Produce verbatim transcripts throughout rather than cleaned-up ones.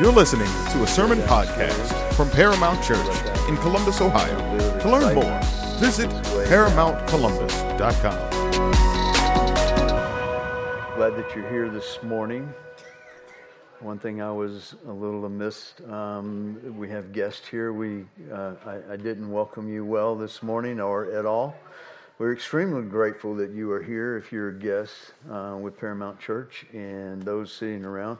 You're listening to a sermon podcast from Paramount Church in Columbus, Ohio. To learn more, visit Paramount Columbus dot com. Glad that you're here this morning. One thing I was a little amiss, um, we have guests here. We uh, I, I didn't welcome you well this morning or at all. We're extremely grateful that you are here if you're a guest uh, with Paramount Church and those sitting around.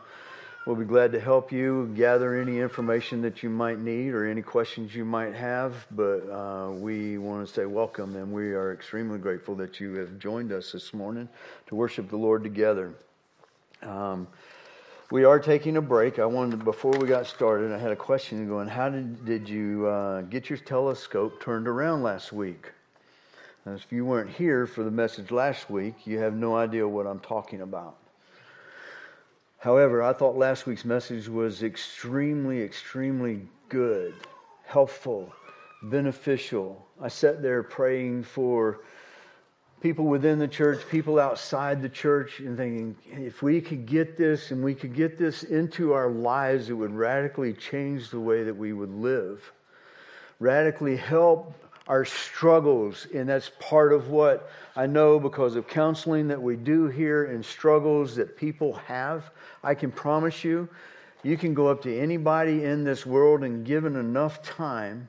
We'll be glad to help you gather any information that you might need or any questions you might have, but uh, we want to say welcome, and we are extremely grateful that you have joined us this morning to worship the Lord together. Um, we are taking a break. I wanted, before we got started, I had a question going, how did, did you uh, get your telescope turned around last week? And if you weren't here for the message last week, you have no idea what I'm talking about. However, I thought last week's message was extremely, extremely good, helpful, beneficial. I sat there praying for people within the church, people outside the church, and thinking, if we could get this and we could get this into our lives, it would radically change the way that we would live, radically help our struggles, and that's part of what I know because of counseling that we do here and struggles that people have. I can promise you, you can go up to anybody in this world and given enough time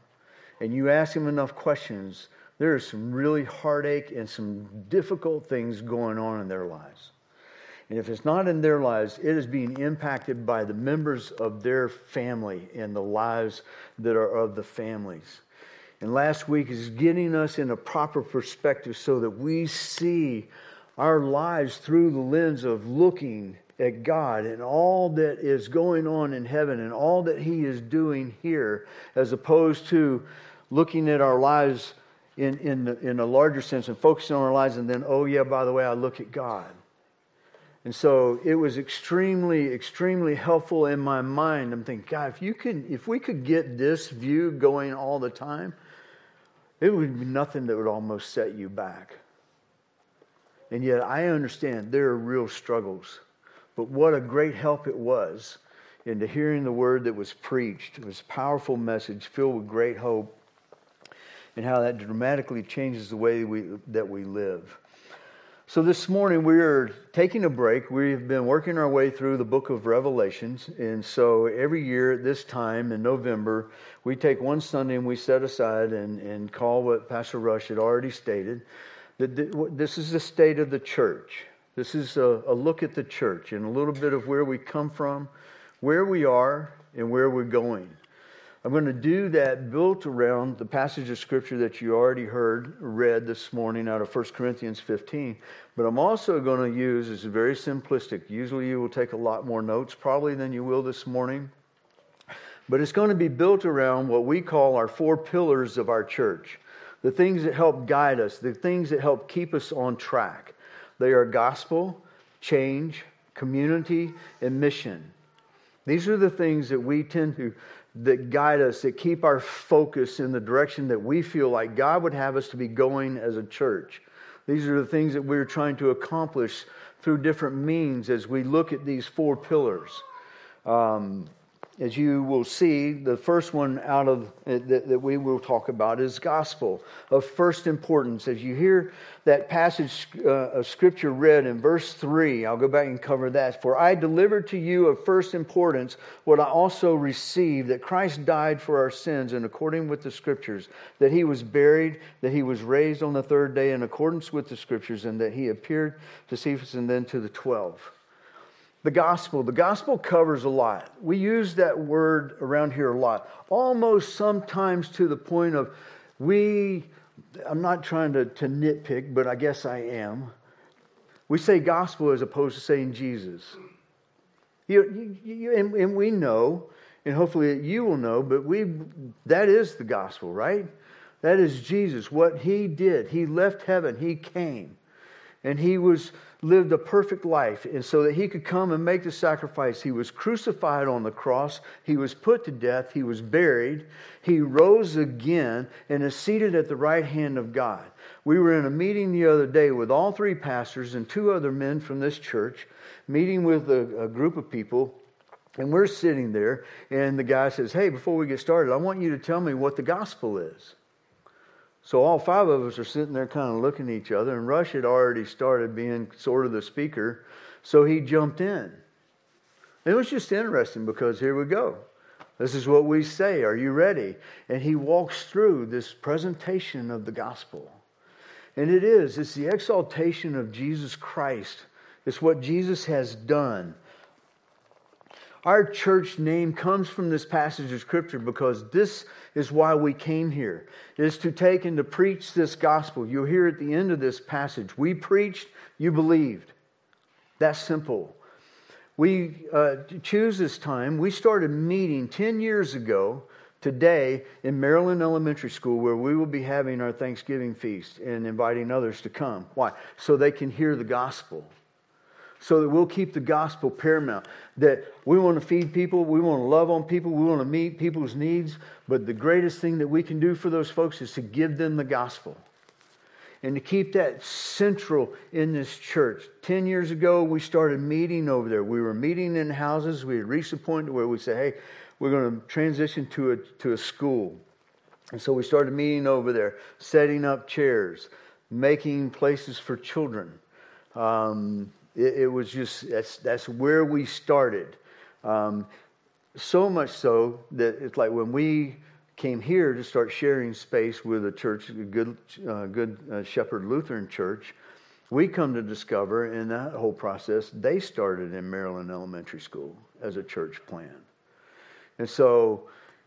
and you ask them enough questions, there is some really heartache and some difficult things going on in their lives. And if it's not in their lives, it is being impacted by the members of their family and the lives that are of the families. And last week is getting us in a proper perspective so that we see our lives through the lens of looking at God and all that is going on in heaven and all that He is doing here, as opposed to looking at our lives in, in, the, in a larger sense and focusing on our lives and then, oh yeah, by the way, I look at God. And so it was extremely, extremely helpful in my mind. I'm thinking, God, if you could, if we could get this view going all the time, it would be nothing that would almost set you back. And yet I understand there are real struggles. But what a great help it was into hearing the word that was preached. It was a powerful message filled with great hope and how that dramatically changes the way we, that we live. So this morning we are taking a break. We've been working our way through the book of Revelations. And so every year at this time in November, we take one Sunday and we set aside and, and call what Pastor Rush had already stated, that this is the state of the church. This is a, a look at the church and a little bit of where we come from, where we are, and where we're going. I'm going to do that built around the passage of Scripture that you already heard read this morning out of First Corinthians fifteen. But I'm also going to use, it's very simplistic. Usually you will take a lot more notes probably than you will this morning. But it's going to be built around what we call our four pillars of our church. The things that help guide us. The things that help keep us on track. They are gospel, change, community, and mission. These are the things that we tend to... that guide us, that keep our focus in the direction that we feel like God would have us to be going as a church. These are the things that we're trying to accomplish through different means as we look at these four pillars. Um, as you will see, the first one out of that, that we will talk about is gospel of first importance. As you hear that passage uh, of Scripture read in verse three, I'll go back and cover that. For I delivered to you of first importance what I also received, that Christ died for our sins in accordance with the Scriptures, that He was buried, that He was raised on the third day in accordance with the Scriptures, and that He appeared to Cephas and then to the twelve. The gospel. The gospel covers a lot. We use that word around here a lot. Almost sometimes to the point of we, I'm not trying to, to nitpick, but I guess I am. We say gospel as opposed to saying Jesus. You, you, you, and, and we know, and hopefully you will know, but we that is the gospel, right? That is Jesus. What He did. He left heaven. He came. And He was lived a perfect life, and so that He could come and make the sacrifice. He was crucified on the cross. He was put to death. He was buried. He rose again and is seated at the right hand of God. We were in a meeting the other day with all three pastors and two other men from this church, meeting with a, a group of people, And we're sitting there, and the guy says, hey, before we get started, I want you to tell me what the gospel is. So all five of us are sitting there kind of looking at each other, and Rush had already started being sort of the speaker, so he jumped in. It was just interesting because here we go. This is what we say. Are you ready? And he walks through this presentation of the gospel. And it is. It's the exaltation of Jesus Christ. It's what Jesus has done. Our church name comes from this passage of Scripture because this is why we came here. It is to take and to preach this gospel. You'll hear at the end of this passage, we preached, you believed. That's simple. We uh, choose this time. We started meeting ten years ago today in Maryland Elementary School, where we will be having our Thanksgiving feast and inviting others to come. Why? So they can hear the gospel. So that we'll keep the gospel paramount. That we want to feed people, we want to love on people, we want to meet people's needs. But the greatest thing that we can do for those folks is to give them the gospel. And to keep that central in this church. Ten years ago, we started meeting over there. We were meeting in houses. We had reached a point where we said, hey, we're going to transition to a, to a school. And so we started meeting over there, setting up chairs, making places for children. Um... It, it was just, that's, that's where we started. Um, so much so that it's like when we came here to start sharing space with a church, a Good, uh, Good uh, Shepherd Lutheran Church, we come to discover in that whole process, they started in Maryland Elementary School as a church plan. And so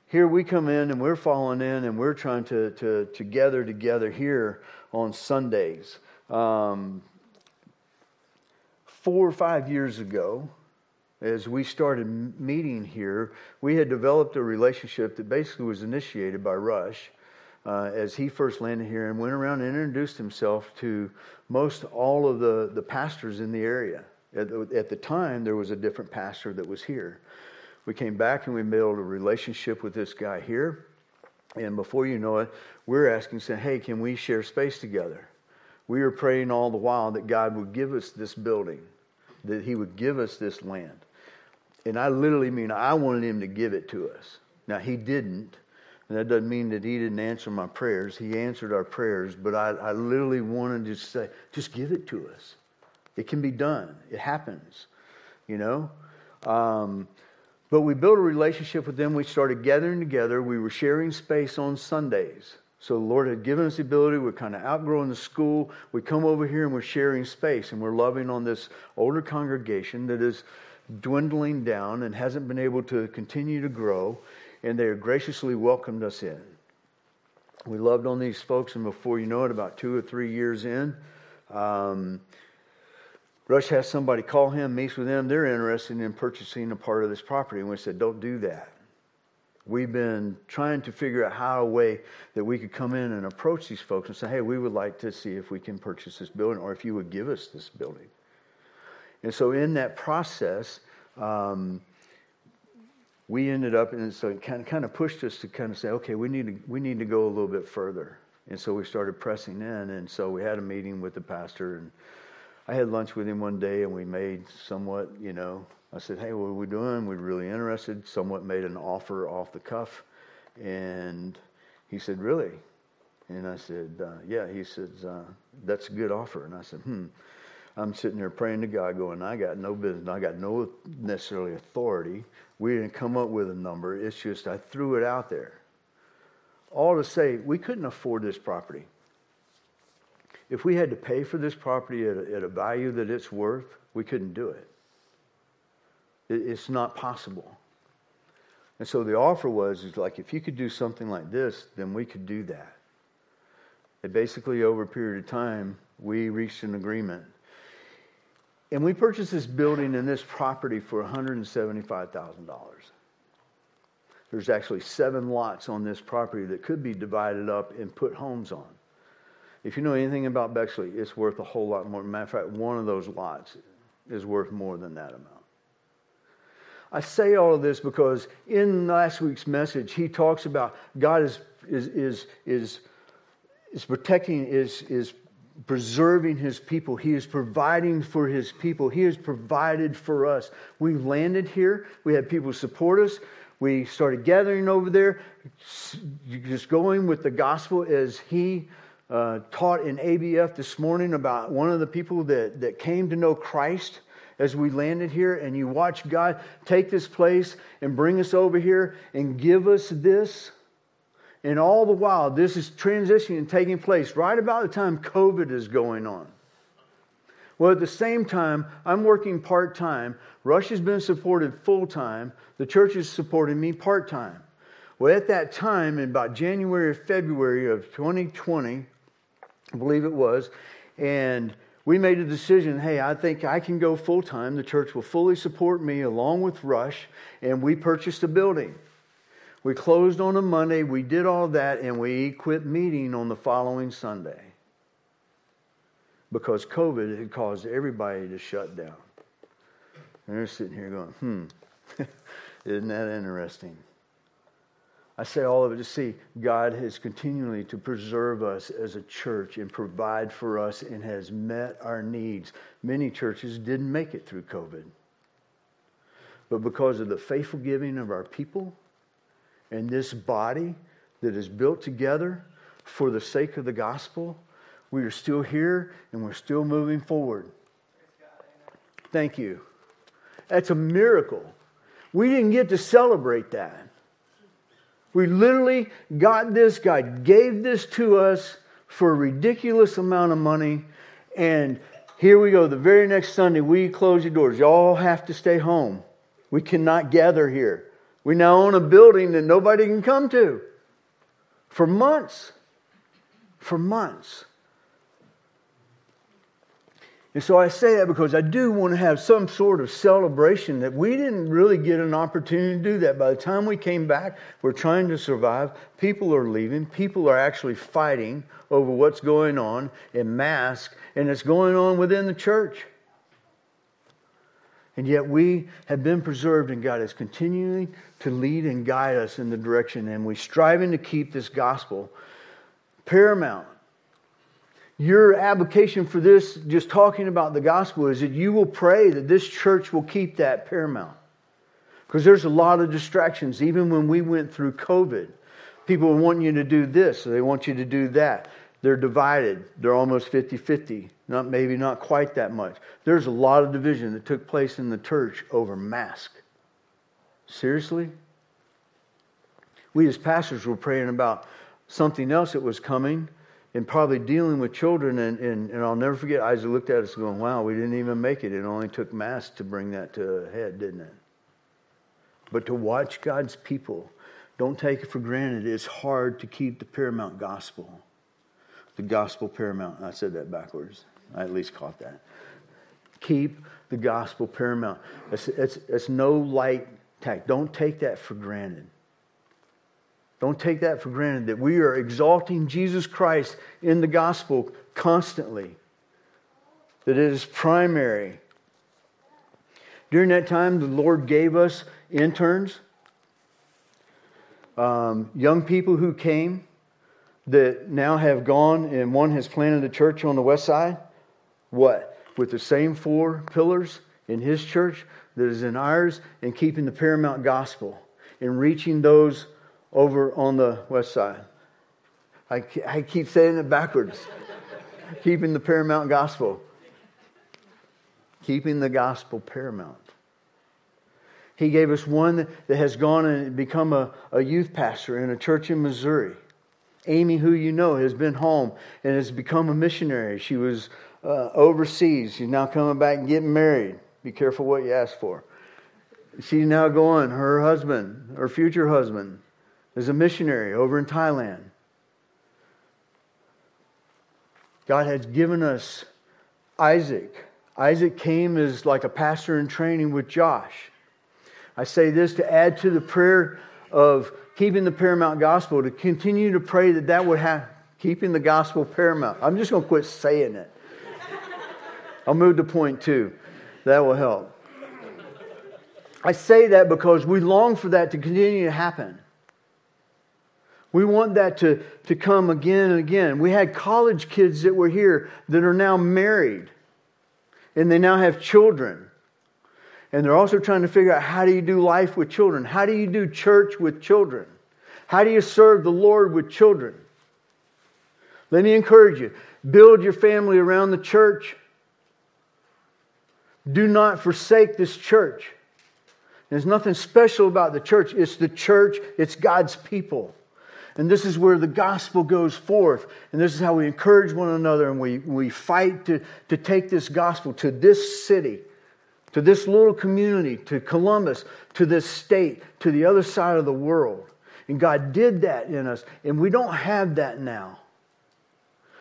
here we come in and we're falling in and we're trying to, to, to gather together here on Sundays. Um, Four or five years ago, as we started meeting here, we had developed a relationship that basically was initiated by Rush uh, as he first landed here and went around and introduced himself to most all of the, the pastors in the area. At the, at the time, there was a different pastor that was here. We came back and we built a relationship with this guy here. And before you know it, we're asking, saying, hey, can we share space together? We were praying all the while that God would give us this building, that He would give us this land. And I literally mean I wanted Him to give it to us. Now, He didn't, and that doesn't mean that He didn't answer my prayers. He answered our prayers, but I, I literally wanted to say, just give it to us. It can be done. It happens, you know? Um, but we built a relationship with them. We started gathering together. We were sharing space on Sundays. So the Lord had given us the ability. We're kind of outgrowing the school. We come over here and we're sharing space and we're loving on this older congregation that is dwindling down and hasn't been able to continue to grow. And they graciously welcomed us in. We loved on these folks, and before you know it, about two or three years in, um, Rush has somebody call him, meets with them. They're interested in purchasing a part of this property. And we said, don't do that. We've been trying to figure out how a way that we could come in and approach these folks and say, hey, we would like to see if we can purchase this building or if you would give us this building. And so in that process, um, we ended up, and so it kind of, kind of pushed us to kind of say, okay, we need to, we need to go a little bit further. And so we started pressing in, and so we had a meeting with the pastor, and I had lunch with him one day, and we made somewhat, you know, I said, hey, what are we doing? We're really interested. Somewhat made an offer off the cuff. And he said, really? And I said, uh, yeah. He says, uh, that's a good offer. And I said, hmm. I'm sitting there praying to God going, I got no business. I got no necessarily authority. We didn't come up with a number. It's just I threw it out there. All to say, we couldn't afford this property. If we had to pay for this property at a, at a value that it's worth, we couldn't do it. It's not possible. And so the offer was, is like, if you could do something like this, then we could do that. And basically, over a period of time, we reached an agreement. And we purchased this building and this property for one hundred seventy-five thousand dollars. There's actually seven lots on this property that could be divided up and put homes on. If you know anything about Bexley, it's worth a whole lot more. Matter of fact, one of those lots is worth more than that amount. I say all of this because in last week's message, he talks about God is is is is, is protecting, is is preserving his people. He is providing for his people. He has provided for us. We landed here. We had people support us. We started gathering over there, just going with the gospel as he uh, taught in A B F this morning about one of the people that, that came to know Christ as we landed here. And you watch God take this place and bring us over here and give us this. And all the while, this is transitioning and taking place right about the time COVID is going on. Well, at the same time, I'm working part-time. Rush has been supported full-time. The church is supporting me part-time. Well, at that time, in about January or February of twenty twenty, I believe it was, and we made a decision, hey, I think I can go full-time. The church will fully support me along with Rush, and we purchased a building. We closed on a Monday, we did all that, and we quit meeting on the following Sunday because COVID had caused everybody to shut down. And they're sitting here going, hmm, isn't that interesting? I say all of it to see God has continually to preserve us as a church and provide for us and has met our needs. Many churches didn't make it through COVID. But because of the faithful giving of our people, and this body that is built together for the sake of the gospel, we are still here and we're still moving forward. Thank you. That's a miracle. We didn't get to celebrate that. We literally got this. God gave this to us for a ridiculous amount of money. And here we go. The very next Sunday, we close your doors. Y'all have to stay home. We cannot gather here. We now own a building that nobody can come to for months, for months. And so I say that because I do want to have some sort of celebration that we didn't really get an opportunity to do that. By the time we came back, we're trying to survive. People are leaving. People are actually fighting over what's going on in masks, and it's going on within the church. And yet we have been preserved, and God is continuing to lead and guide us in the direction. And we're striving to keep this gospel paramount. Your application for this, just talking about the gospel, is that you will pray that this church will keep that paramount. Because there's a lot of distractions. Even when we went through COVID, people want you to do this, so they want you to do that. They're divided. They're almost fifty-fifty. Not, maybe not quite that much. There's a lot of division that took place in the church over masks. Seriously? We as pastors were praying about something else that was coming and probably dealing with children. And, and, and I'll never forget, Isaac looked at us going, wow, we didn't even make it. It only took masks to bring that to a head, didn't it? But to watch God's people, don't take it for granted. It's hard to keep the paramount gospel. The gospel paramount. I said that backwards. I at least caught that. Keep the gospel paramount. It's, it's, it's no light tack. Don't take that for granted. Don't take that for granted that we are exalting Jesus Christ in the gospel constantly. That it is primary. During that time, the Lord gave us interns, um, young people who came that now have gone, and one has planted a church on the west side. What? With the same four pillars in his church that is in ours, and keeping the paramount gospel and reaching those over on the west side. I, I keep saying it backwards. Keeping the paramount gospel. Keeping the gospel paramount. He gave us one that has gone and become a, a youth pastor in a church in Missouri. Amy, who you know, has been home and has become a missionary. She was uh, overseas. She's now coming back and getting married. Be careful what you ask for. She's now going. Her husband, her future husband, is a missionary over in Thailand. God has given us Isaac. Isaac came as like a pastor in training with Josh. I say this to add to the prayer of keeping the paramount gospel, to continue to pray that that would happen. Keeping the gospel paramount. I'm just going to quit saying it. I'll move to point two. That will help. I say that because we long for that to continue to happen. We want that to, to come again and again. We had college kids that were here that are now married. And they now have children. And they're also trying to figure out, how do you do life with children? How do you do church with children? How do you serve the Lord with children? Let me encourage you. Build your family around the church. Do not forsake this church. There's nothing special about the church. It's the church. It's God's people. And this is where the gospel goes forth. And this is how we encourage one another, and we, we fight to, to take this gospel to this city, to this little community, to Columbus, to this state, to the other side of the world. And God did that in us. And we don't have that now.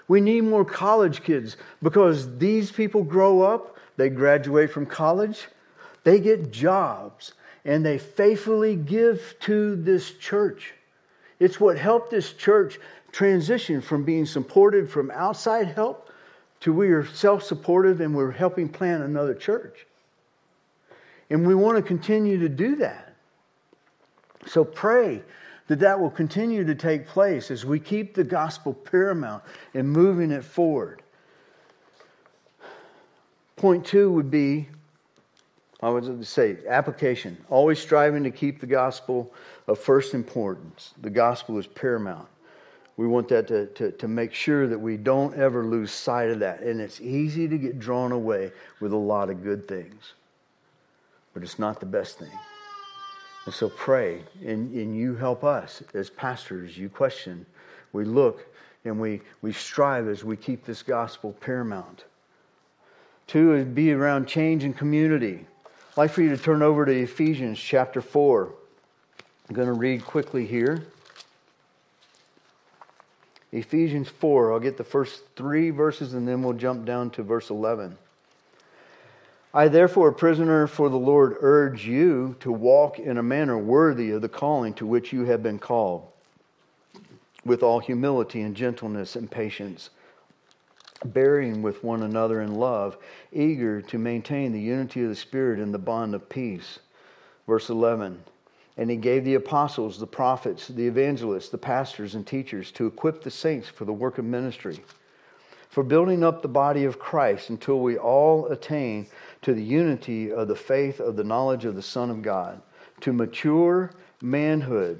We need more college kids, because these people grow up, they graduate from college, they get jobs, and they faithfully give to this church. It's what helped this church transition from being supported from outside help to we are self-supportive, and we're helping plant another church. And we want to continue to do that. So pray that that will continue to take place as we keep the gospel paramount and moving it forward. Point two would be, I was going to say, application. Always striving to keep the gospel of first importance. The gospel is paramount. We want that to, to, to make sure that we don't ever lose sight of that. And it's easy to get drawn away with a lot of good things. But it's not the best thing. And so pray, and, and you help us as pastors. You question, we look, and we, we strive as we keep this gospel paramount. Two is be around change and community. I'd like for you to turn over to Ephesians chapter four. I'm going to read quickly here. Ephesians four. I'll get the first three verses, and then we'll jump down to verse eleven. I therefore, a prisoner for the Lord, urge you to walk in a manner worthy of the calling to which you have been called, with all humility and gentleness and patience, bearing with one another in love, eager to maintain the unity of the Spirit in the bond of peace. Verse eleven, and he gave the apostles, the prophets, the evangelists, the pastors and teachers to equip the saints for the work of ministry, for building up the body of Christ until we all attain to the unity of the faith of the knowledge of the Son of God, to mature manhood,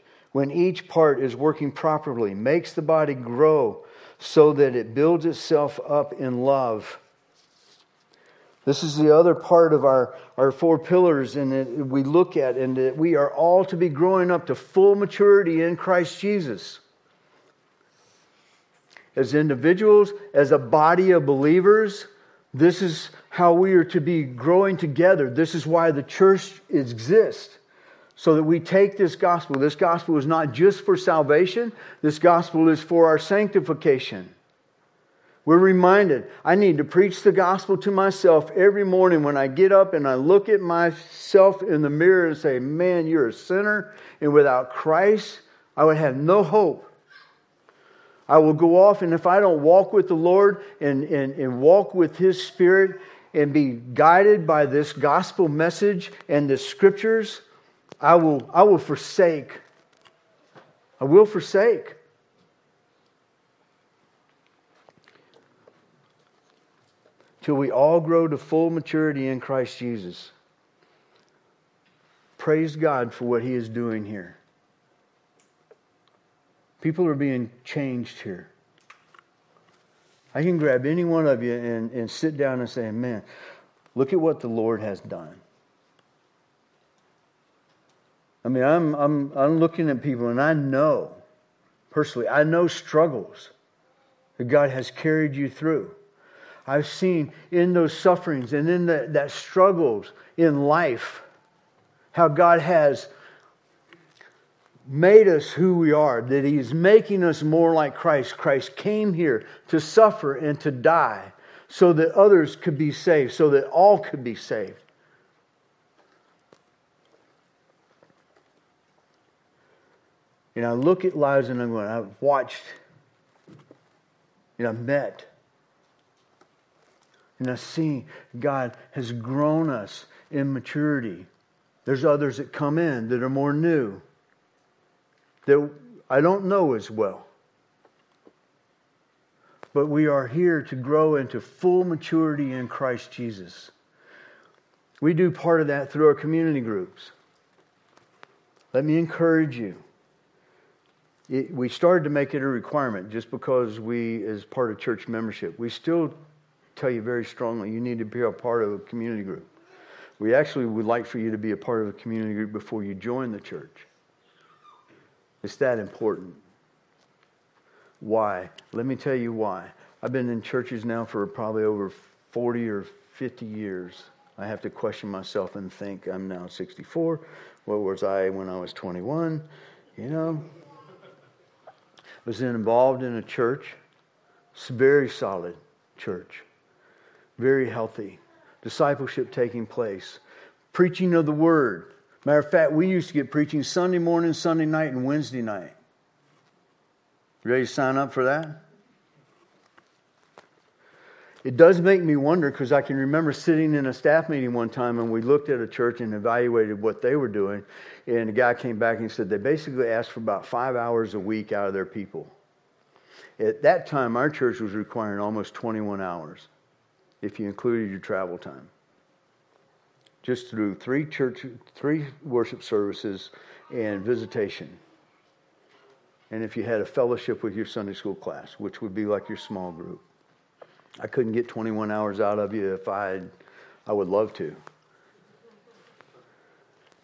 when each part is working properly, makes the body grow so that it builds itself up in love. This is the other part of our, our four pillars, and that we look at, and that we are all to be growing up to full maturity in Christ Jesus. As individuals, as a body of believers, this is how we are to be growing together. This is why the church exists. So that we take this gospel. This gospel is not just for salvation. This gospel is for our sanctification. We're reminded, I need to preach the gospel to myself every morning when I get up and I look at myself in the mirror and say, man, you're a sinner, and without Christ, I would have no hope. I will go off, and if I don't walk with the Lord and, and, and walk with His Spirit and be guided by this gospel message and the Scriptures, I will, I will forsake. I will forsake. Till we all grow to full maturity in Christ Jesus. Praise God for what He is doing here. People are being changed here. I can grab any one of you and, and sit down and say, man, look at what the Lord has done. I mean, I'm, I'm, I'm looking at people, and I know, personally, I know struggles that God has carried you through. I've seen in those sufferings and in the, that struggles in life, how God has made us who we are, that He's making us more like Christ. Christ came here to suffer and to die so that others could be saved, so that all could be saved. You know, I look at lives and I'm going, I've watched, and I've met, and I've seen God has grown us in maturity. There's others that come in that are more new, that I don't know as well. But we are here to grow into full maturity in Christ Jesus. We do part of that through our community groups. Let me encourage you. It, we started to make it a requirement just because we, as part of church membership, we still tell you very strongly you need to be a part of a community group. We actually would like for you to be a part of a community group before you join the church. It's that important. Why? Let me tell you why. I've been in churches now for probably over forty or fifty years. I have to question myself and think, I'm now sixty-four. What was I when I was twenty-one? You know, was involved in a church. It's a very solid church. Very healthy. Discipleship taking place. Preaching of the Word. Matter of fact, we used to get preaching Sunday morning, Sunday night, and Wednesday night. You ready to sign up for that? It does make me wonder, because I can remember sitting in a staff meeting one time and we looked at a church and evaluated what they were doing, and a guy came back and he said they basically asked for about five hours a week out of their people. At that time, our church was requiring almost twenty-one hours if you included your travel time. Just through three church, three worship services and visitation. And if you had a fellowship with your Sunday school class, which would be like your small group. I couldn't get twenty-one hours out of you if I had, I would love to.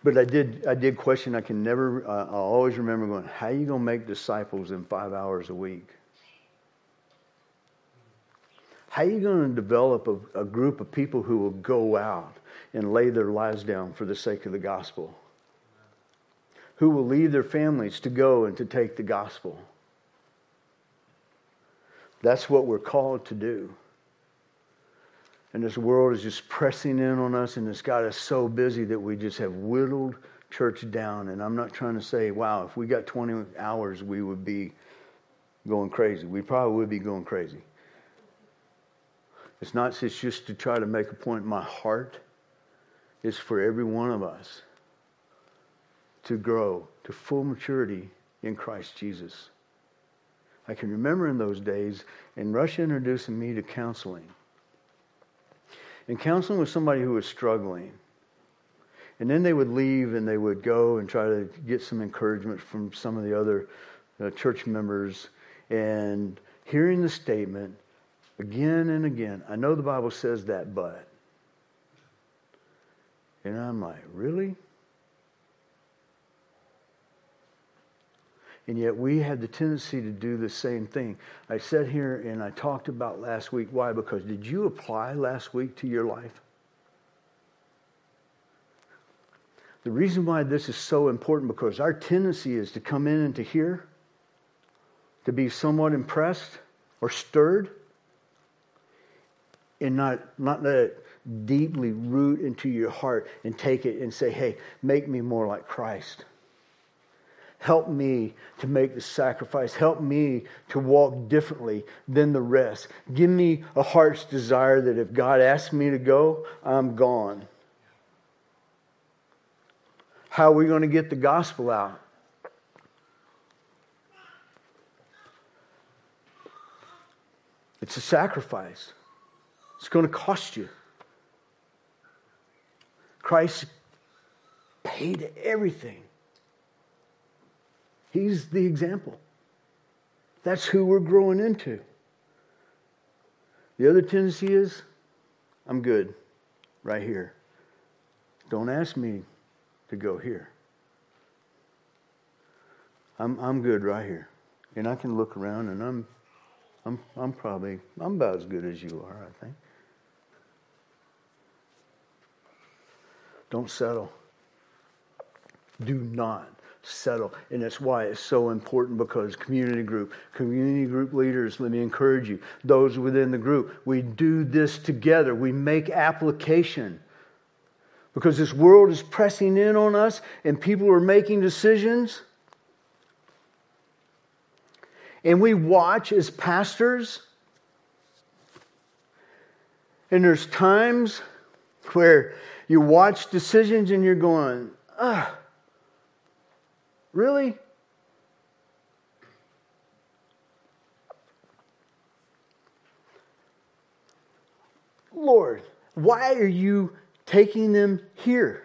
But I did I did question, I can never, uh, I always remember going, how are you going to make disciples in five hours a week? How are you going to develop a, a group of people who will go out and lay their lives down for the sake of the gospel? Who will leave their families to go and to take the gospel? That's what we're called to do. And this world is just pressing in on us, and it's got us so busy that we just have whittled church down. And I'm not trying to say, wow, if we got twenty hours, we would be going crazy. We probably would be going crazy. It's not it's just to try to make a point in my heart. It's for every one of us to grow to full maturity in Christ Jesus. I can remember in those days, and Rush introducing me to counseling. And counseling was somebody who was struggling. And then they would leave and they would go and try to get some encouragement from some of the other uh, church members. And hearing the statement again and again, I know the Bible says that, but. And I'm like, really? And yet we had the tendency to do the same thing. I sat here and I talked about last week. Why? Because did you apply last week to your life? The reason why this is so important, because our tendency is to come in and to hear, to be somewhat impressed or stirred, and not, not let it deeply root into your heart and take it and say, hey, make me more like Christ. Help me to make the sacrifice. Help me to walk differently than the rest. Give me a heart's desire that if God asks me to go, I'm gone. How are we going to get the gospel out? It's a sacrifice. It's going to cost you. Christ paid everything. He's the example. That's who we're growing into. The other tendency is, I'm good right here. Don't ask me to go here. I'm I'm good right here. And I can look around and I'm I'm I'm probably I'm about as good as you are, I think. Don't settle. Do not settle. And that's why it's so important, because community group, community group leaders, let me encourage you, those within the group, we do this together. We make application, because this world is pressing in on us and people are making decisions. And we watch as pastors. And there's times where you watch decisions and you're going, ah, really? Lord, why are you taking them here?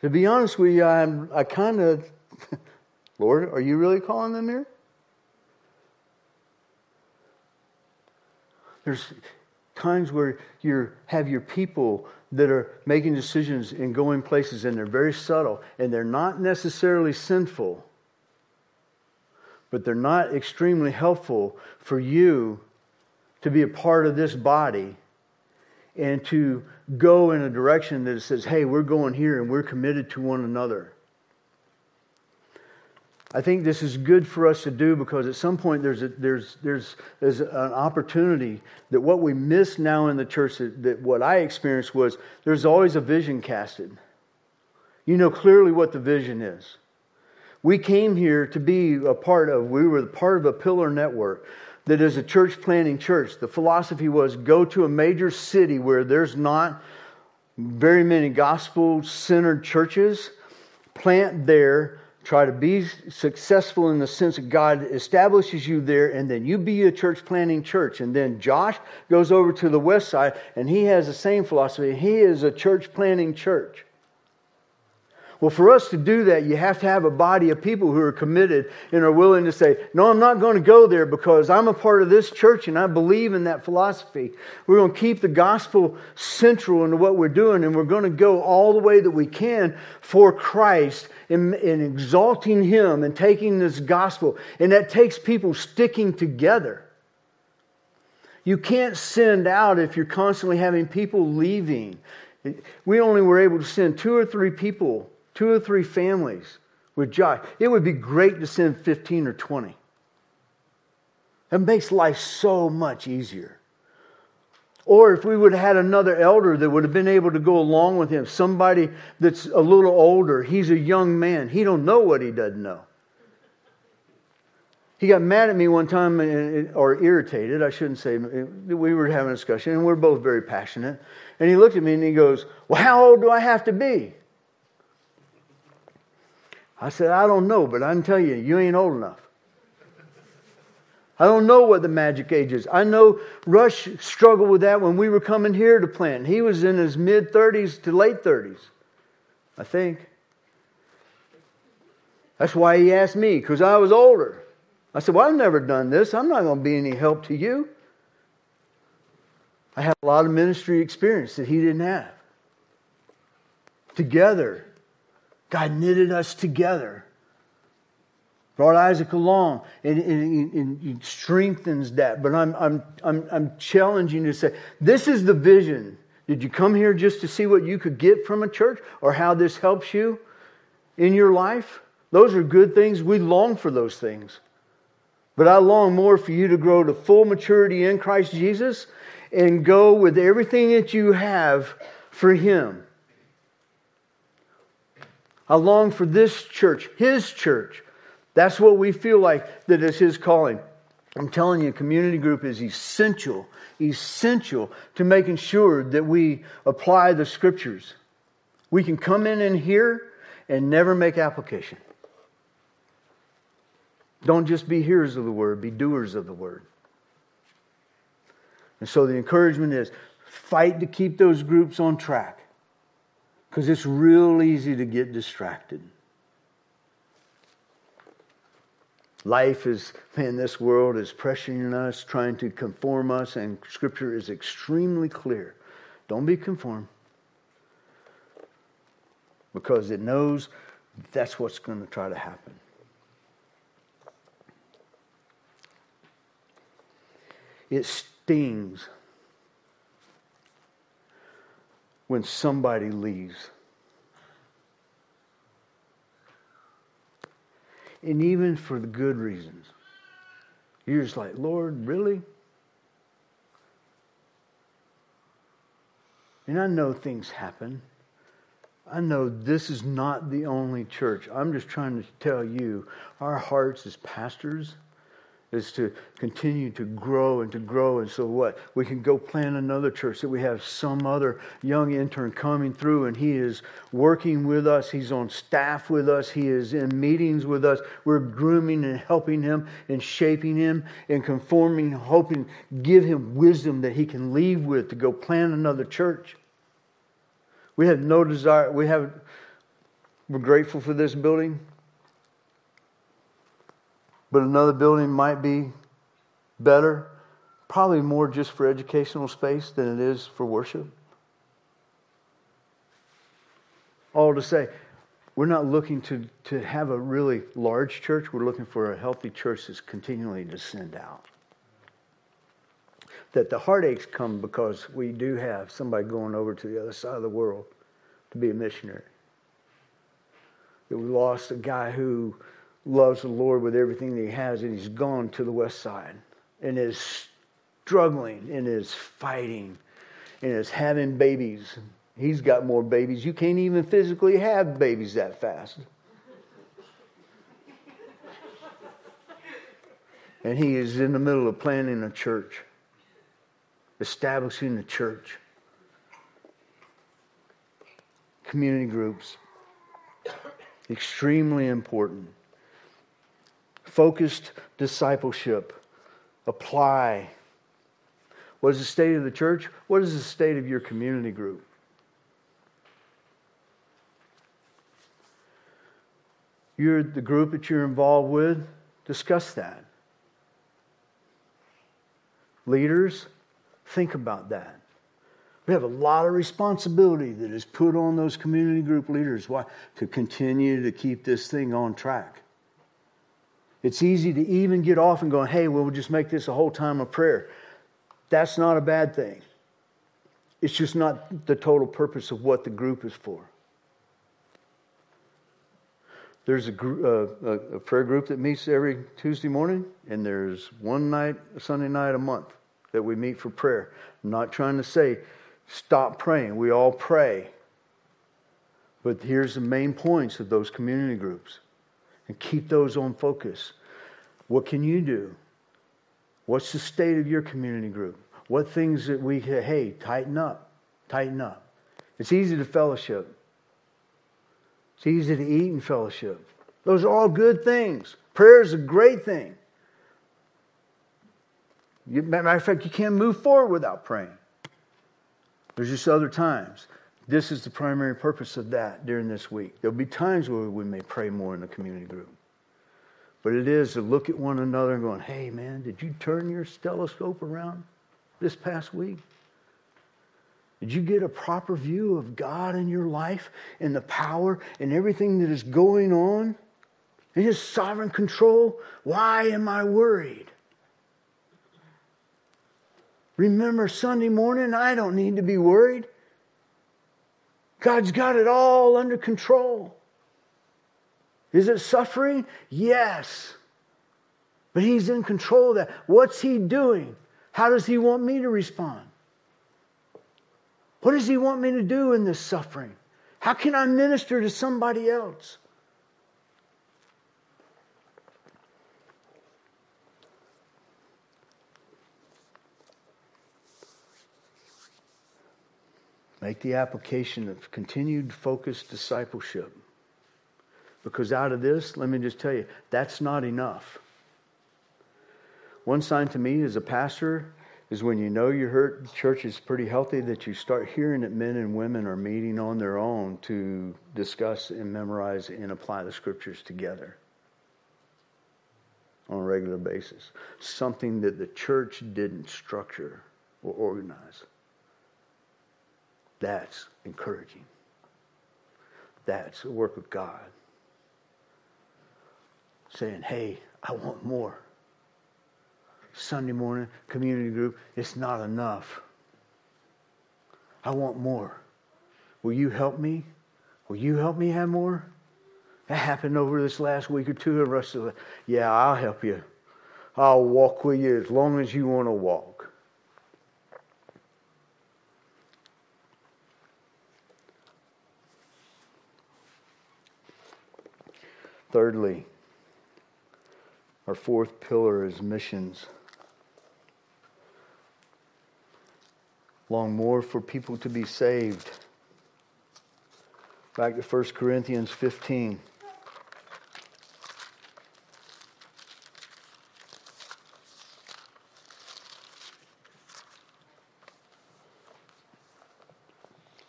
To be honest with you, I'm, I kind of, Lord, are you really calling them here? There's times where you have your people that are making decisions and going places, and they're very subtle, and they're not necessarily sinful, but they're not extremely helpful for you to be a part of this body and to go in a direction that says, hey, we're going here and we're committed to one another. I think this is good for us to do, because at some point there's a, there's there's there's an opportunity that what we miss now in the church, that, that what I experienced was, there's always a vision casted. You know clearly what the vision is. We came here to be a part of, we were part of a pillar network that is a church planting church. The philosophy was, go to a major city where there's not very many gospel-centered churches, plant there, try to be successful in the sense that God establishes you there, and then you be a church planting church. And then Josh goes over to the west side, and he has the same philosophy. He is a church planting church. Well, for us to do that, you have to have a body of people who are committed and are willing to say, no, I'm not going to go there because I'm a part of this church and I believe in that philosophy. We're going to keep the gospel central into what we're doing, and we're going to go all the way that we can for Christ in, in exalting Him and taking this gospel. And that takes people sticking together. You can't send out if you're constantly having people leaving. We only were able to send two or three people Two or three families with Josh. It would be great to send fifteen or twenty. It makes life so much easier. Or if we would have had another elder that would have been able to go along with him, somebody that's a little older, he's a young man, he don't know what he doesn't know. He got mad at me one time, or irritated, I shouldn't say. We were having a discussion, and we we're both very passionate. And he looked at me and he goes, well, how old do I have to be? I said, I don't know, but I can tell you, you ain't old enough. I don't know what the magic age is. I know Rush struggled with that when we were coming here to plant. He was in his mid-thirties to late thirties, I think. That's why he asked me, because I was older. I said, well, I've never done this. I'm not going to be any help to you. I have a lot of ministry experience that he didn't have. Together, God knitted us together, brought Isaac along, and, and, and, and strengthens that. But I'm, I'm, I'm, I'm challenging you to say, this is the vision. Did you come here just to see what you could get from a church or how this helps you in your life? Those are good things. We long for those things. But I long more for you to grow to full maturity in Christ Jesus and go with everything that you have for Him. I long for this church, His church. That's what we feel like that is His calling. I'm telling you, community group is essential, essential to making sure that we apply the Scriptures. We can come in and hear and never make application. Don't just be hearers of the Word, be doers of the Word. And so the encouragement is, fight to keep those groups on track, because it's real easy to get distracted. Life is, man, this world is pressuring us, trying to conform us, and Scripture is extremely clear. Don't be conformed, because it knows that's what's going to try to happen. It stings when somebody leaves. and even for the good reasons. You're just like, Lord, really? And I know things happen. I know this is not the only church. I'm just trying to tell you, our hearts as pastors is to continue to grow and to grow. And so what? We can go plant another church, that we have some other young intern coming through and he is working with us. He's on staff with us. He is in meetings with us. We're grooming and helping him and shaping him and conforming, hoping, give him wisdom that he can leave with to go plant another church. We have no desire. We have, we're grateful for this building. But another building might be better. Probably more just for educational space than it is for worship. All to say, we're not looking to, to have a really large church. We're looking for a healthy church that's continually to send out. That the heartaches come because we do have somebody going over to the other side of the world to be a missionary. That we lost a guy who loves the Lord with everything that he has, and he's gone to the west side and is struggling and is fighting and is having babies. He's got more babies. You can't even physically have babies that fast. And he is in the middle of planting a church. Establishing the church, community groups, extremely important. Focused discipleship, apply. What is the state of the church? What is the state of your community group? You're the group that you're involved with, discuss that. Leaders, think about that. We have a lot of responsibility that is put on those community group leaders. Why? To continue to keep this thing on track. It's easy to even get off and go, hey, we'll just make this a whole time of prayer. That's not a bad thing. It's just not the total purpose of what the group is for. There's a, gr- uh, a, a prayer group that meets every Tuesday morning, and there's one night, Sunday night a month, that we meet for prayer. I'm not trying to say stop praying. We all pray. But here's the main points of those community groups. And keep those on focus. What can you do? What's the state of your community group? What things that we, hey, tighten up. Tighten up. It's easy to fellowship. It's easy to eat and fellowship. Those are all good things. Prayer is a great thing. Matter of fact, you can't move forward without praying. There's just other times. This is the primary purpose of that during this week. There'll be times where we may pray more in the community group. But it is to look at one another and going, hey man, did you turn your telescope around this past week? Did you get a proper view of God in your life and the power and everything that is going on and His sovereign control? Why am I worried? Remember Sunday morning, I don't need to be worried. God's got it all under control. Is it suffering? Yes. But He's in control of that. What's He doing? How does He want me to respond? What does He want me to do in this suffering? How can I minister to somebody else? Make the application of continued focused discipleship. Because out of this, let me just tell you, that's not enough. One sign to me as a pastor is when you know your hurt, church is pretty healthy, that you start hearing that men and women are meeting on their own to discuss and memorize and apply the scriptures together on a regular basis. Something that the church didn't structure or organize. That's encouraging. That's the work of God. Saying, hey, I want more. Sunday morning, community group, it's not enough. I want more. Will you help me? Will you help me have more? That happened over this last week or two. And Rush said, yeah, I'll help you. I'll walk with you as long as you want to walk. Thirdly, our fourth pillar is missions. Long more for people to be saved. Back to First Corinthians fifteen.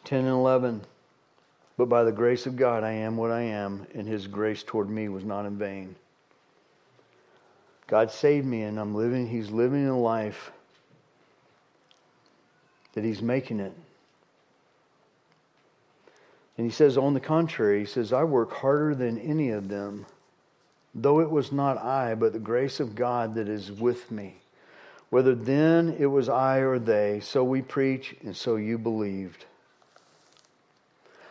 ten and eleven. But by the grace of God I am what I am, and His grace toward me was not in vain. God saved me, and I'm living, He's living a life that He's making it. And He says, on the contrary, He says, I work harder than any of them, though it was not I, but the grace of God that is with me. Whether then it was I or they, so we preach, and so you believed.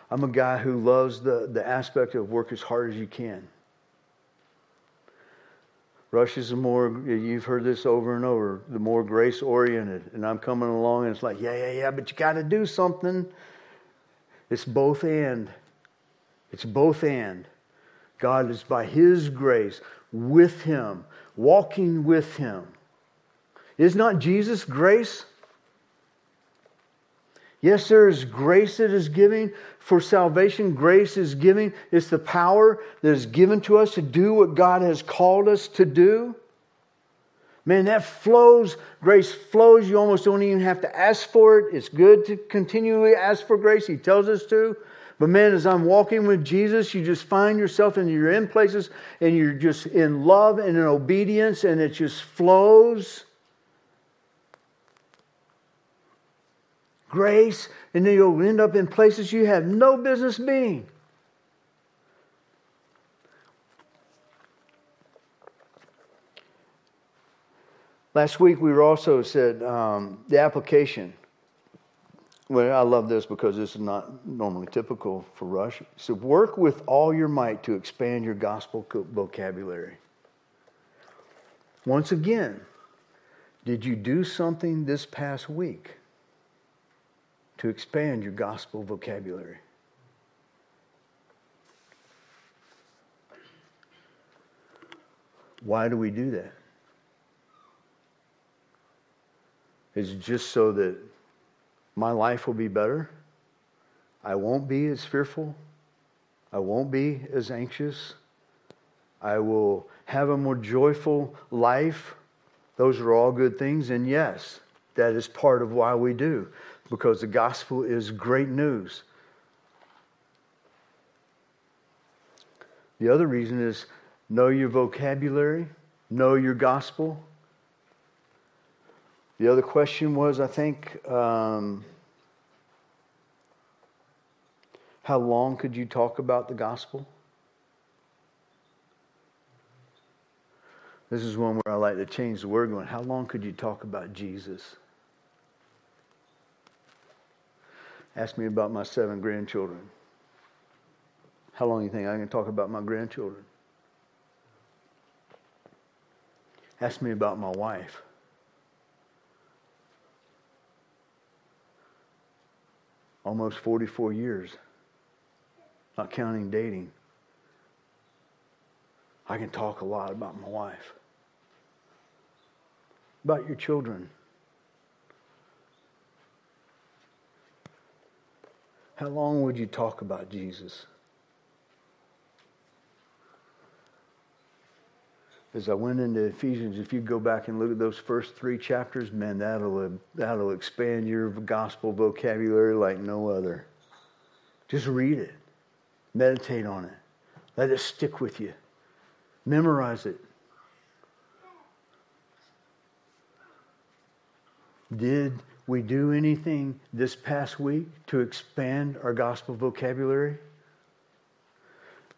I'm a guy who loves the, the aspect of work as hard as you can. Rush is more, you've heard this over and over, the more grace-oriented. And I'm coming along and it's like, yeah, yeah, yeah, but you got to do something. It's both and. It's both and. God is by His grace, with Him, walking with Him. Is not Jesus grace? Yes, there is grace that is given for salvation. Grace is given. It's the power that is given to us to do what God has called us to do. Man, that flows. Grace flows. You almost don't even have to ask for it. It's good to continually ask for grace. He tells us to. But man, as I'm walking with Jesus, you just find yourself and you're in places and you're just in love and in obedience, and it just flows. Grace, and then you'll end up in places you have no business being. Last week we were also said um, the application. Well, I love this because this is not normally typical for Rush. It said, work with all your might to expand your gospel vocabulary. Once again, did you do something this past week to expand your gospel vocabulary? Why do we do that? Is it just so that my life will be better? I won't be as fearful. I won't be as anxious. I will have a more joyful life. Those are all good things, and yes, that is part of why we do, because the gospel is great news. The other reason is know your vocabulary, know your gospel. The other question was, I think, um, how long could you talk about the gospel? This is one where I like to change the word going, how long could you talk about Jesus? Ask me about my seven grandchildren. How long do you think I can talk about my grandchildren? Ask me about my wife. Almost forty-four years, not counting dating. I can talk a lot about my wife. About your children. How long would you talk about Jesus? As I went into Ephesians, if you go back and look at those first three chapters, man, that'll, that'll expand your gospel vocabulary like no other. Just read it. Meditate on it. Let it stick with you. Memorize it. Did we do anything this past week to expand our gospel vocabulary?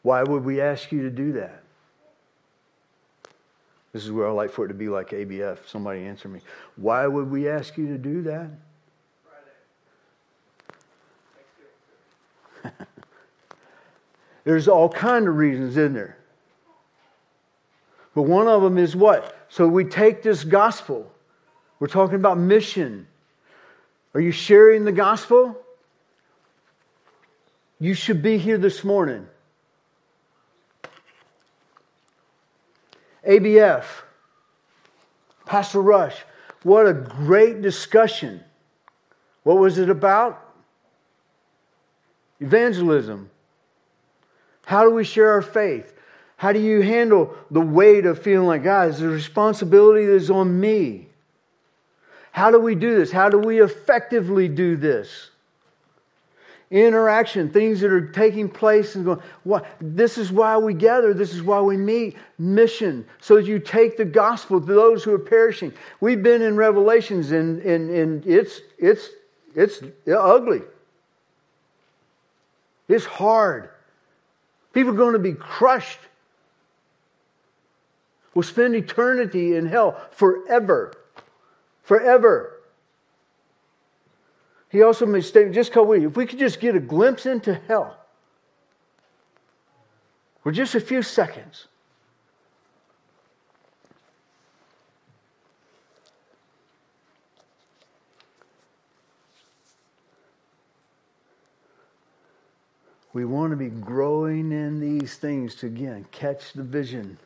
Why would we ask you to do that? This is where I like for it to be like A B F. Somebody answer me. Why would we ask you to do that? Friday. There's all kinds of reasons in there. But one of them is what? So we take this gospel. We're talking about mission. Are you sharing the gospel? You should be here this morning. A B F, Pastor Rush, what a great discussion. What was it about? Evangelism. How do we share our faith? How do you handle the weight of feeling like, guys, the responsibility is on me? How do we do this? How do we effectively do this? Interaction, things that are taking place and going, well, this is why we gather, this is why we meet. Mission, so that you take the gospel to those who are perishing. We've been in Revelations and, and, and it's, it's, it's ugly. It's hard. People are going to be crushed. We'll spend eternity in hell forever. Forever. He also made a statement, just call we, if we could just get a glimpse into hell for just a few seconds. We want to be growing in these things to, again, catch the vision.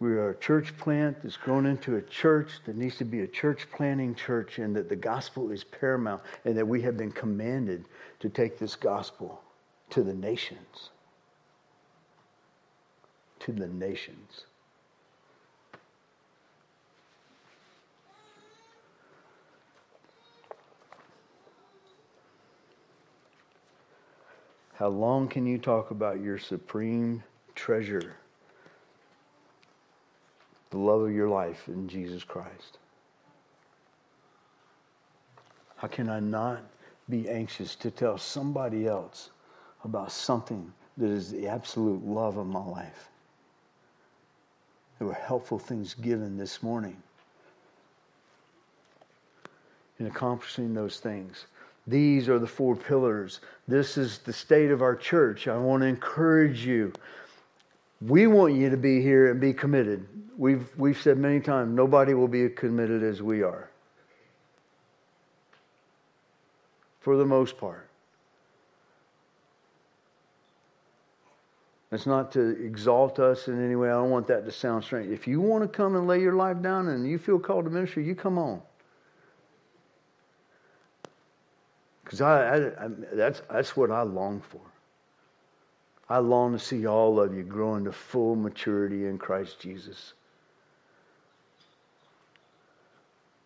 We are a church plant that's grown into a church that needs to be a church planting church, and that the gospel is paramount, and that we have been commanded to take this gospel to the nations. To the nations. How long can you talk about your supreme treasure? The love of your life in Jesus Christ. How can I not be anxious to tell somebody else about something that is the absolute love of my life? There were helpful things given this morning in accomplishing those things. These are the four pillars. This is the state of our church. I want to encourage you. We want you to be here and be committed. We've, we've said many times, nobody will be committed as we are. For the most part. It's not to exalt us in any way. I don't want that to sound strange. If you want to come and lay your life down and you feel called to ministry, you come on. Because I, I, I, that's, that's what I long for. I long to see all of you growing to full maturity in Christ Jesus.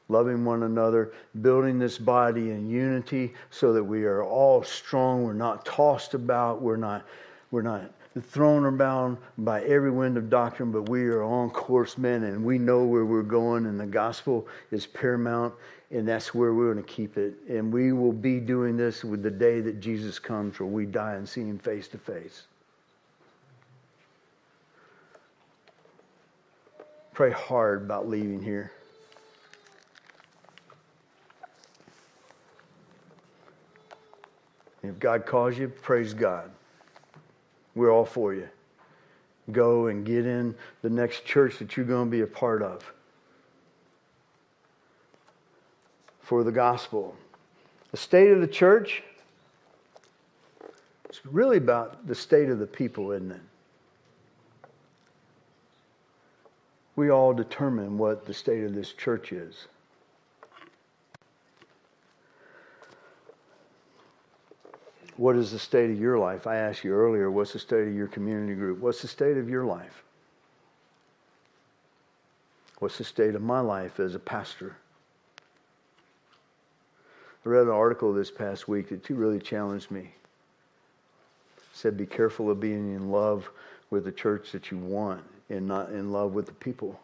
Loving one another, building this body in unity so that we are all strong. We're not tossed about. We're not, we're not thrown around by every wind of doctrine, but we are on course, men, and we know where we're going, and the gospel is paramount, and that's where we're going to keep it. And we will be doing this with the day that Jesus comes, or we die and see Him face to face. Pray hard about leaving here. And if God calls you, praise God. We're all for you. Go and get in the next church that you're going to be a part of. For the gospel. The state of the church. It's really about the state of the people, isn't it? We all determine what the state of this church is. What is the state of your life? I asked you earlier, what's the state of your community group? What's the state of your life? What's the state of my life as a pastor? I read an article this past week that really challenged me. It said, be careful of being in love with the church that you want and not in love with the people.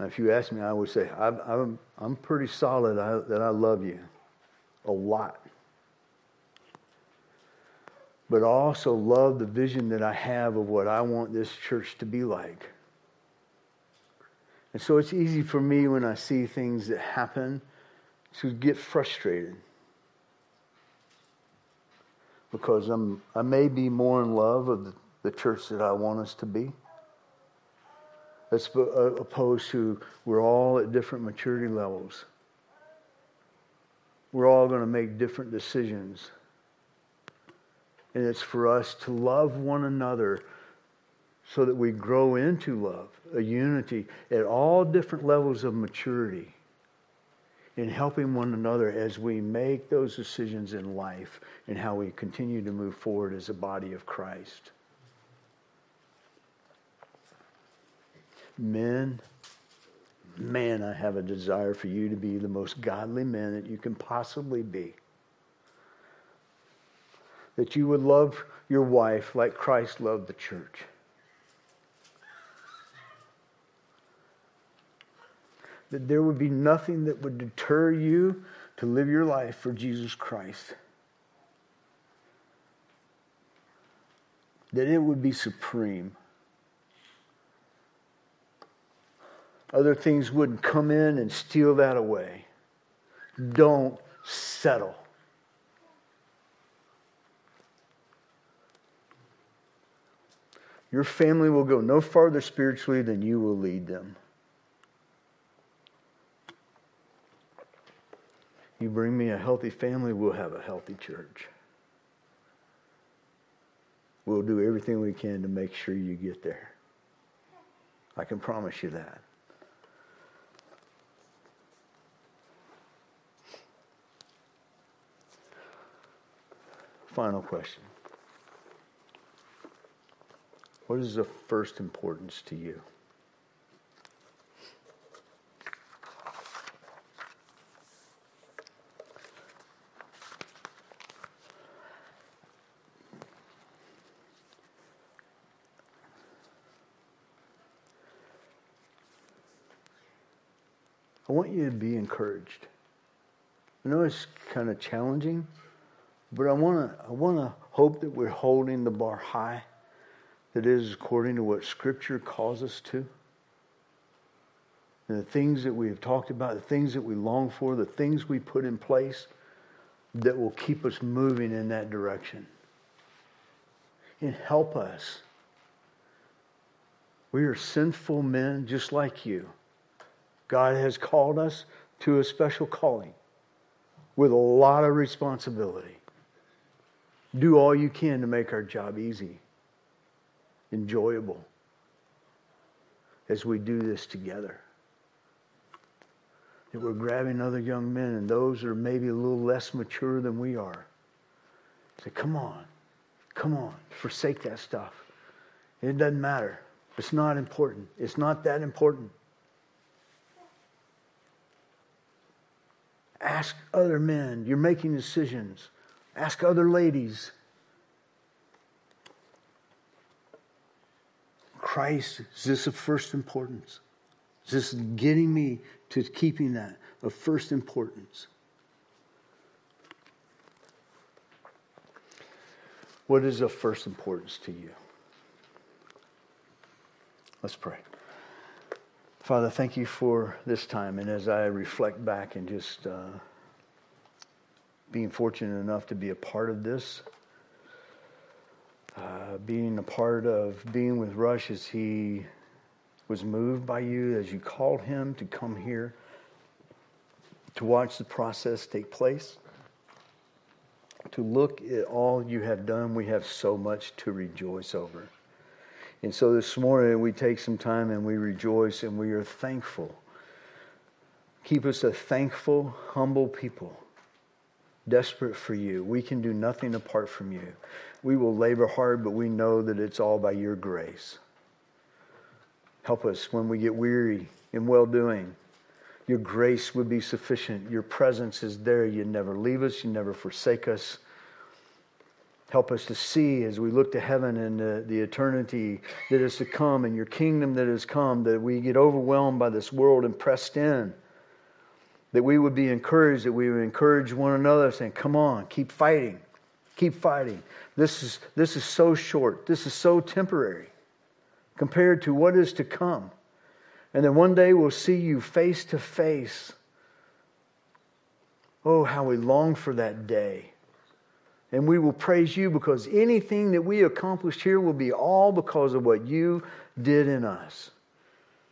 Now, if you ask me, I would say, I'm, I'm, I'm pretty solid I, that I love you a lot. But I also love the vision that I have of what I want this church to be like. And so it's easy for me when I see things that happen to get frustrated. because I'm, I may be more in love of the, the church that I want us to be, as opposed to we're all at different maturity levels. We're all going to make different decisions. And it's for us to love one another so that we grow into love, a unity at all different levels of maturity, in helping one another as we make those decisions in life and how we continue to move forward as a body of Christ. Men, man, I have a desire for you to be the most godly men that you can possibly be. That you would love your wife like Christ loved the church. That there would be nothing that would deter you to live your life for Jesus Christ. That it would be supreme. Other things wouldn't come in and steal that away. Don't settle. Your family will go no farther spiritually than you will lead them. You bring me a healthy family, we'll have a healthy church. We'll do everything we can to make sure you get there. I can promise you that. Final question. What is of first importance to you? I want you to be encouraged. I know it's kind of challenging, but I want to I want to hope that we're holding the bar high, that is according to what Scripture calls us to. And the things that we have talked about, the things that we long for, the things we put in place that will keep us moving in that direction. And help us. We are sinful men just like you. God has called us to a special calling with a lot of responsibility. Do all you can to make our job easy, enjoyable, as we do this together. That we're grabbing other young men and those that are maybe a little less mature than we are. Say, come on, come on, forsake that stuff. It doesn't matter. It's not important. It's not that important. Ask other men. You're making decisions. Ask other ladies. Christ, is this of first importance? Is this getting me to keeping that of first importance? What is of first importance to you? Let's pray. Father, thank you for this time. And as I reflect back and just uh, being fortunate enough to be a part of this, Uh, being a part of being with Rush as he was moved by you, as you called him to come here to watch the process take place, to look at all you have done. We have so much to rejoice over. And so this morning we take some time and we rejoice and we are thankful. Keep us a thankful, humble people. Desperate for you. We can do nothing apart from you. We will labor hard, but we know that it's all by your grace. Help us when we get weary in well-doing. Your grace would be sufficient. Your presence is there. You never leave us. You never forsake us. Help us to see as we look to heaven and the, the eternity that is to come and your kingdom that has come, that we get overwhelmed by this world and pressed in. That we would be encouraged, that we would encourage one another, saying, come on, keep fighting, keep fighting. This is, this is so short, this is so temporary compared to what is to come. And then one day we'll see you face to face. Oh, how we long for that day. And we will praise you because anything that we accomplished here will be all because of what you did in us.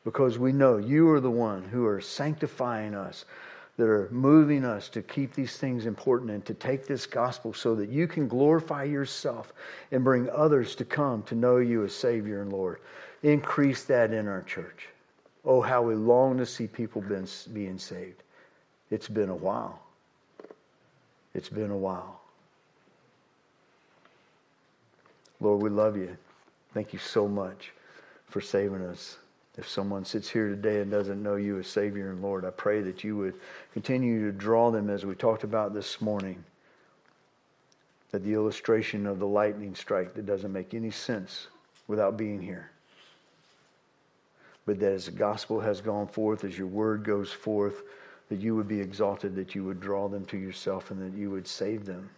Because we know you are the one who are sanctifying us, that are moving us to keep these things important and to take this gospel so that you can glorify yourself and bring others to come to know you as Savior and Lord. Increase that in our church. Oh, how we long to see people been, being saved. It's been a while. It's been a while. Lord, we love you. Thank you so much for saving us. If someone sits here today and doesn't know you as Savior and Lord, I pray that you would continue to draw them, as we talked about this morning, that the illustration of the lightning strike that doesn't make any sense without being here. But that as the gospel has gone forth, as your word goes forth, that you would be exalted, that you would draw them to yourself, and that you would save them.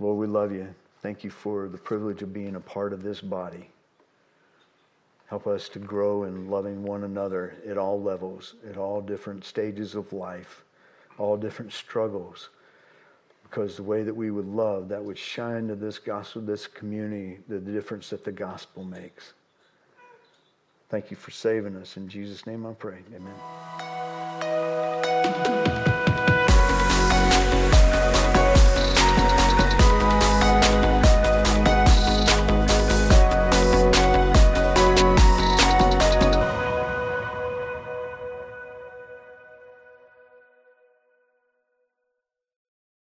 Lord, we love you. Thank you for the privilege of being a part of this body. Help us to grow in loving one another at all levels, at all different stages of life, all different struggles. Because the way that we would love, that would shine to this gospel, this community, the difference that the gospel makes. Thank you for saving us. In Jesus' name I pray. Amen.